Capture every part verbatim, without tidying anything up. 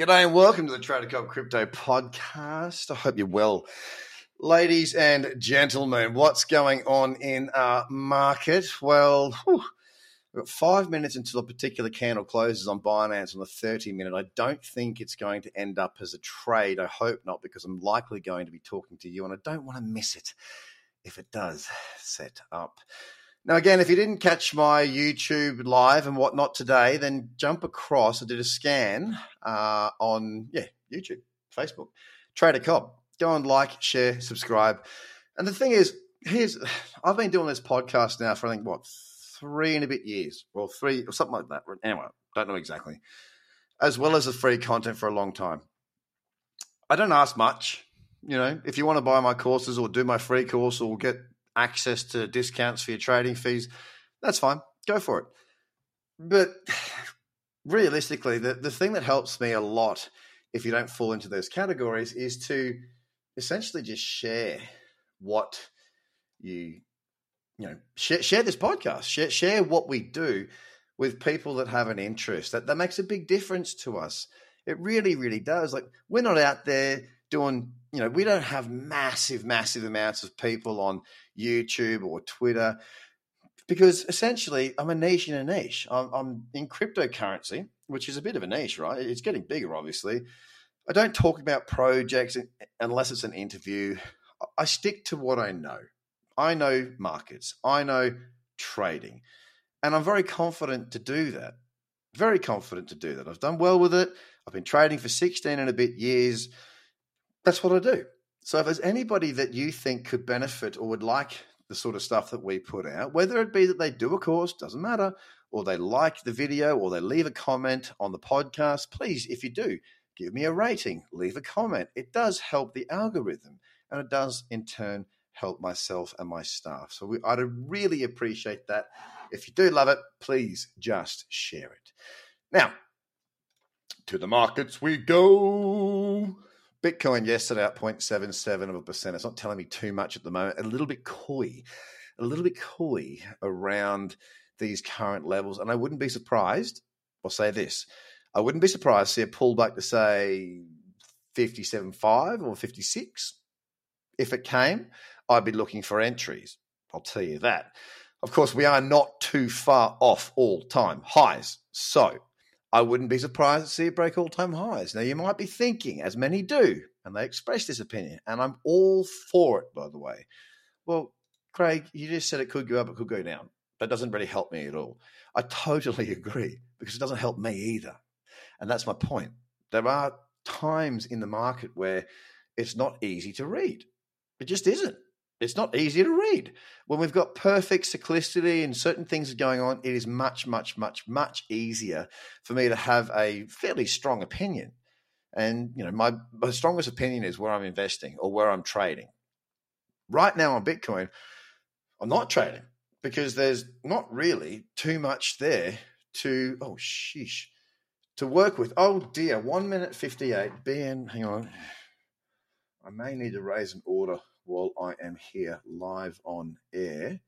G'day and welcome to the TraderCobb Crypto Podcast. I hope you're well. Ladies and gentlemen, what's going on in our market? Well, whew, we've got five minutes until a particular candle closes on Binance on the thirty minute. I don't think it's going to end up as a trade. I hope not, because I'm likely going to be talking to you and I don't want to miss it if it does set up. Now, again, if you didn't catch my YouTube live and whatnot today, then jump across. I did a scan uh, on, yeah, YouTube, Facebook, TraderCobb. Go and like, share, subscribe. And the thing is, here's I've been doing this podcast now for, I think, what, three and a bit years? Well, three or something like that. Anyway, don't know exactly. As well as the free content for a long time. I don't ask much. You know, if you want to buy my courses or do my free course or get access to discounts for your trading fees, that's fine. Go for it. But realistically, the, the thing that helps me a lot if you don't fall into those categories is to essentially just share what you, you know, share, share this podcast, share, share what we do with people that have an interest. That, that makes a big difference to us. It really, really does. Like, we're not out there doing, you know, we don't have massive, massive amounts of people on YouTube or Twitter because essentially I'm a niche in a niche. I'm, I'm in cryptocurrency, which is a bit of a niche, right? It's getting bigger, obviously. I don't talk about projects unless it's an interview. I stick to what I know. I know markets. I know trading. And I'm very confident to do that. Very confident to do that. I've done well with it. I've been trading for sixteen and a bit years. That's what I do. So if there's anybody that you think could benefit or would like the sort of stuff that we put out, whether it be that they do a course, doesn't matter, or they like the video or they leave a comment on the podcast, please, if you do, give me a rating, leave a comment. It does help the algorithm and it does in turn help myself and my staff. So we, I'd really appreciate that. If you do love it, please just share it. Now, to the markets we go. Bitcoin yesterday up zero point seven seven of a percent. It's not telling me too much at the moment. A little bit coy, a little bit coy around these current levels. And I wouldn't be surprised, I'll say this, I wouldn't be surprised to see a pullback to, say, fifty-seven point five or fifty-six. If it came, I'd be looking for entries. I'll tell you that. Of course, we are not too far off all-time highs. So I wouldn't be surprised to see it break all-time highs. Now, you might be thinking, as many do, and they express this opinion, and I'm all for it, by the way. Well, Craig, you just said it could go up, it could go down. That doesn't really help me at all. I totally agree, because it doesn't help me either. And that's my point. There are times in the market where it's not easy to read. It just isn't. It's not easy to read. When we've got perfect cyclicity and certain things are going on, it is much, much, much, much easier for me to have a fairly strong opinion. And, you know, my, my strongest opinion is where I'm investing or where I'm trading. Right now on Bitcoin, I'm not trading because there's not really too much there to, oh, sheesh, to work with. Oh, dear, one minute fifty-eight. Ben, hang on. I may need to raise an order while I am here live on air.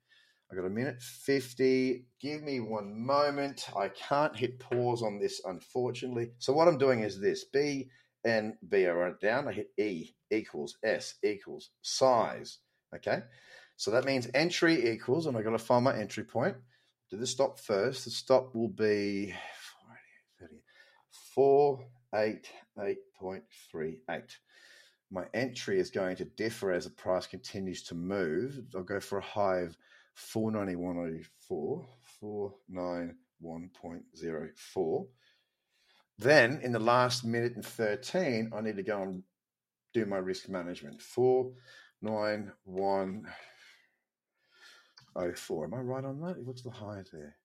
I got a minute fifty. Give me one moment. I can't hit pause on this, unfortunately. So what I'm doing is this. B and B are down. I hit E equals S equals size. Okay. So that means entry equals, and I've got to find my entry point. Do the stop first. The stop will be four eighty-eight point three eight. My entry is going to differ as the price continues to move. I'll go for a high of four ninety-one point oh four, four ninety-one point oh four. Then in the last minute and thirteen, I need to go and do my risk management. four ninety-one point oh four. Am I right on that? What's the high there?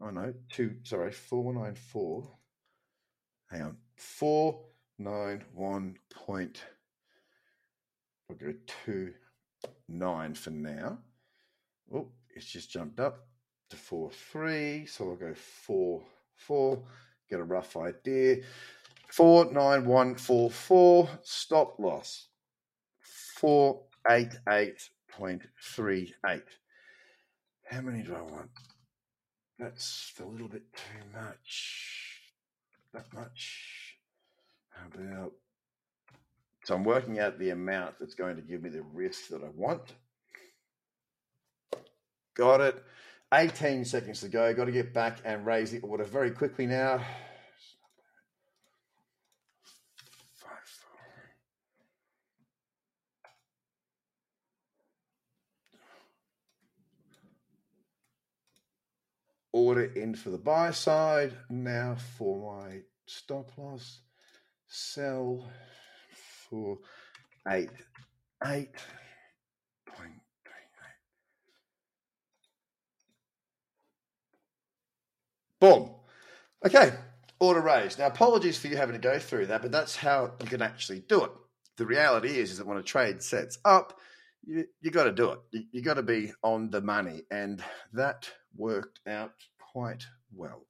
Oh, no, two, sorry, four ninety-four. Hang on, four. Nine one point. We'll go two nine for now. Oh, it's just jumped up to four three. So I'll go four four. Get a rough idea. Four nine one four four. Stop loss. Four eight eight point three eight. How many do I want? That's a little bit too much. That much. about, so I'm working out the amount that's going to give me the risk that I want. Got it. eighteen seconds to go. Got to get back and raise the order very quickly now. Order in for the buy side. Now for my stop loss. Sell for eight, eight point three eight. Boom. Okay. Order raised. Now, apologies for you having to go through that, but that's how you can actually do it. The reality is, is that when a trade sets up, you, you got to do it. You, you got to be on the money, and that worked out quite well.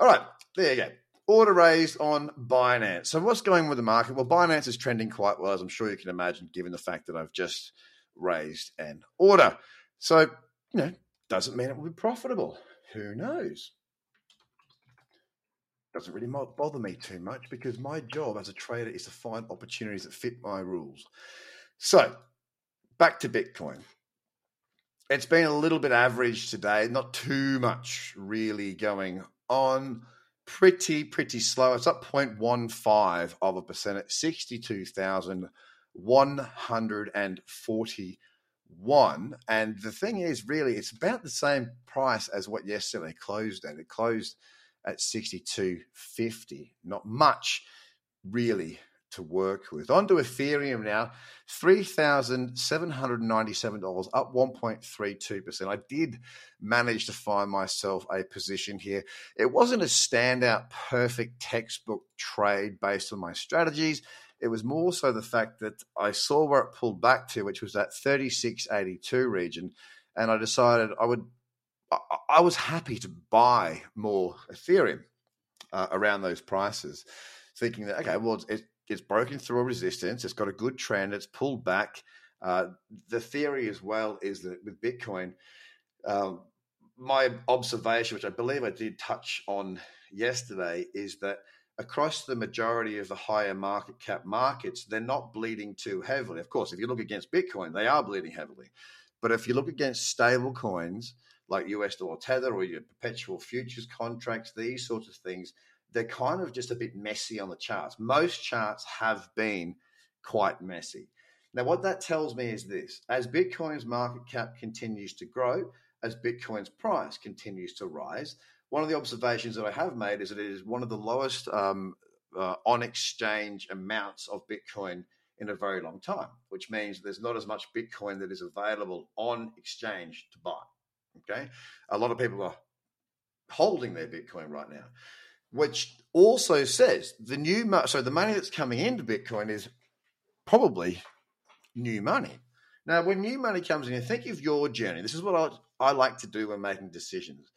All right, there you go. Order raised on Binance. So what's going on with the market? Well, Binance is trending quite well, as I'm sure you can imagine, given the fact that I've just raised an order. So, you know, doesn't mean it will be profitable. Who knows? Doesn't really bother me too much, because my job as a trader is to find opportunities that fit my rules. So back to Bitcoin. It's been a little bit average today, not too much really going on. Pretty, pretty slow. It's up zero point one five of a percent at sixty-two thousand one hundred forty-one. And the thing is, really, it's about the same price as what yesterday closed at. It closed at sixty-two fifty. Not much really to work with. On to Ethereum now, three thousand seven hundred ninety-seven dollars, up one point three two percent. I did manage to find myself a position here. It wasn't a standout, perfect textbook trade based on my strategies. It was more so the fact that I saw where it pulled back to, which was that thirty-six eighty-two region, and I decided I would, I was happy to buy more Ethereum uh, around those prices, thinking that, okay, well, it's, it's broken through a resistance. It's got a good trend. It's pulled back. Uh, the theory as well is that with Bitcoin, um, my observation, which I believe I did touch on yesterday, is that across the majority of the higher market cap markets, they're not bleeding too heavily. Of course, if you look against Bitcoin, they are bleeding heavily. But if you look against stable coins like U S dollar tether or your perpetual futures contracts, these sorts of things, they're kind of just a bit messy on the charts. Most charts have been quite messy. Now, what that tells me is this. As Bitcoin's market cap continues to grow, as Bitcoin's price continues to rise, one of the observations that I have made is that it is one of the lowest um, uh, on-exchange amounts of Bitcoin in a very long time, which means there's not as much Bitcoin that is available on exchange to buy, okay? A lot of people are holding their Bitcoin right now, which also says the new mo- so the money that's coming into Bitcoin is probably new money. Now, when new money comes in, think of your journey. This is what I, I like to do when making decisions.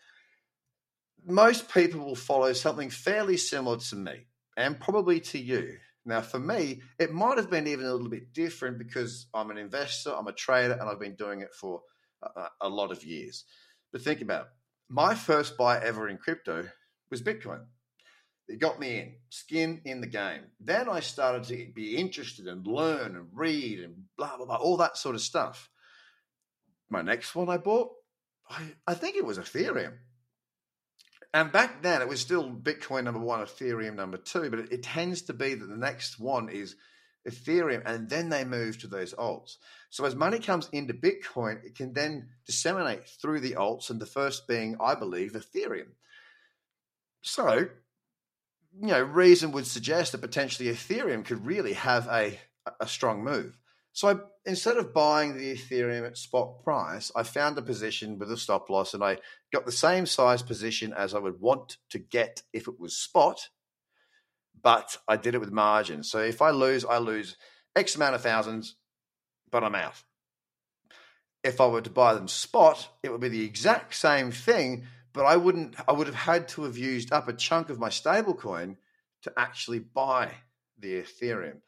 Most people will follow something fairly similar to me and probably to you. Now, for me, it might have been even a little bit different because I'm an investor, I'm a trader, and I've been doing it for a, a lot of years. But think about it. My first buy ever in crypto was Bitcoin. It got me in, skin in the game. Then I started to be interested and learn and read and blah, blah, blah, all that sort of stuff. My next one I bought, I, I think it was Ethereum. And back then it was still Bitcoin number one, Ethereum number two, but it, it tends to be that the next one is Ethereum, and then they move to those alts. So as money comes into Bitcoin, it can then disseminate through the alts, and the first being, I believe, Ethereum. So, you know, reason would suggest that potentially Ethereum could really have a, a strong move. So I, instead of buying the Ethereum at spot price, I found a position with a stop loss, and I got the same size position as I would want to get if it was spot, but I did it with margin. So if I lose, I lose X amount of thousands, but I'm out. If I were to buy them spot, it would be the exact same thing, but I wouldn't. I would have had to have used up a chunk of my stablecoin to actually buy the Ethereum.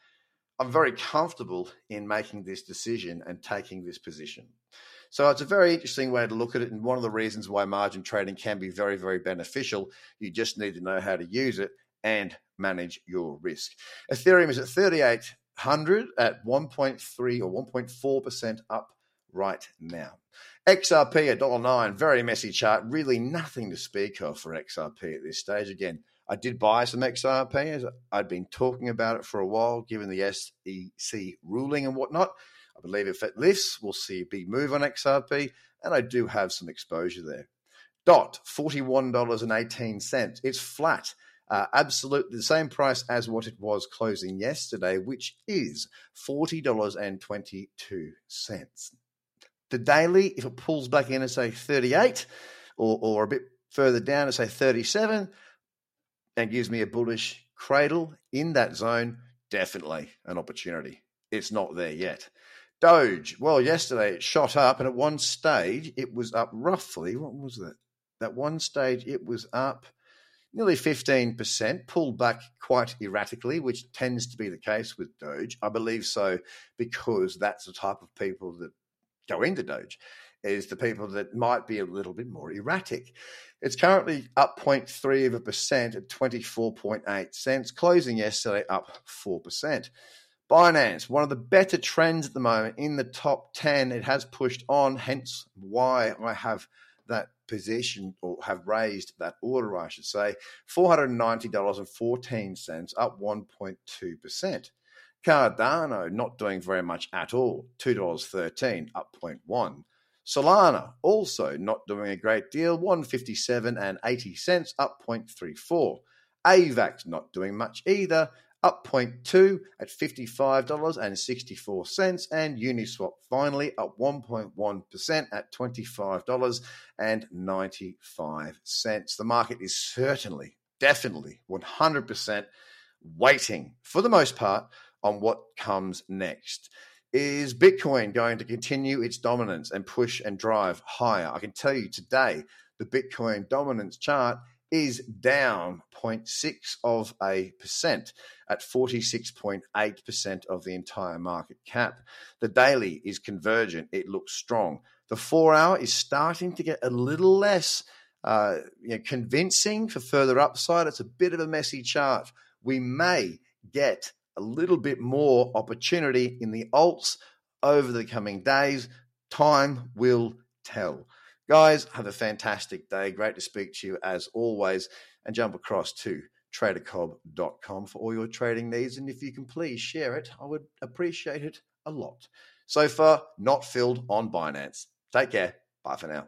I'm very comfortable in making this decision and taking this position. So it's a very interesting way to look at it, and one of the reasons why margin trading can be very, very beneficial. You just need to know how to use it and manage your risk. Ethereum is at thirty-eight hundred at one point three or one point four percent up right now. X R P at one dollar nine, very messy chart, really nothing to speak of for X R P at this stage. Again, I did buy some X R P as I'd been talking about it for a while, given the S E C ruling and whatnot. I believe if it lifts, we'll see a big move on X R P, and I do have some exposure there. Dot, forty-one dollars and eighteen cents. It's flat, uh, absolutely the same price as what it was closing yesterday, which is forty dollars and twenty-two cents. The daily, if it pulls back in and say thirty-eight or, or a bit further down to say thirty-seven and gives me a bullish cradle in that zone, definitely an opportunity. It's not there yet. Doge, well, yesterday it shot up, and at one stage it was up roughly, what was that? At one stage it was up nearly fifteen percent, pulled back quite erratically, which tends to be the case with Doge. I believe so because that's the type of people that go into Doge, is the people that might be a little bit more erratic. It's currently up zero point three of a percent at twenty-four point eight cents, closing yesterday up four percent. Binance, one of the better trends at the moment in the top ten. It has pushed on, hence why I have that position, or have raised that order, I should say, four hundred ninety dollars and fourteen cents, up one point two percent. Cardano, not doing very much at all, two dollars and thirteen cents, up zero point one. Solana, also not doing a great deal, one hundred fifty-seven dollars and eighty cents, up zero point three four. Avax, not doing much either, up zero point two at fifty-five dollars and sixty-four cents, and Uniswap finally up one point one percent at twenty-five dollars and ninety-five cents. The market is certainly, definitely, one hundred percent waiting, for the most part, on what comes next. Is Bitcoin going to continue its dominance and push and drive higher? I can tell you today, the Bitcoin dominance chart is down zero point six of a percent at forty-six point eight percent of the entire market cap. The daily is convergent. It looks strong. The four hour is starting to get a little less uh, you know, convincing for further upside. It's a bit of a messy chart. We may get a little bit more opportunity in the alts over the coming days. Time will tell. Guys, have a fantastic day. Great to speak to you as always. And jump across to trader cobb dot com for all your trading needs. And if you can please share it, I would appreciate it a lot. So far, not filled on Binance. Take care. Bye for now.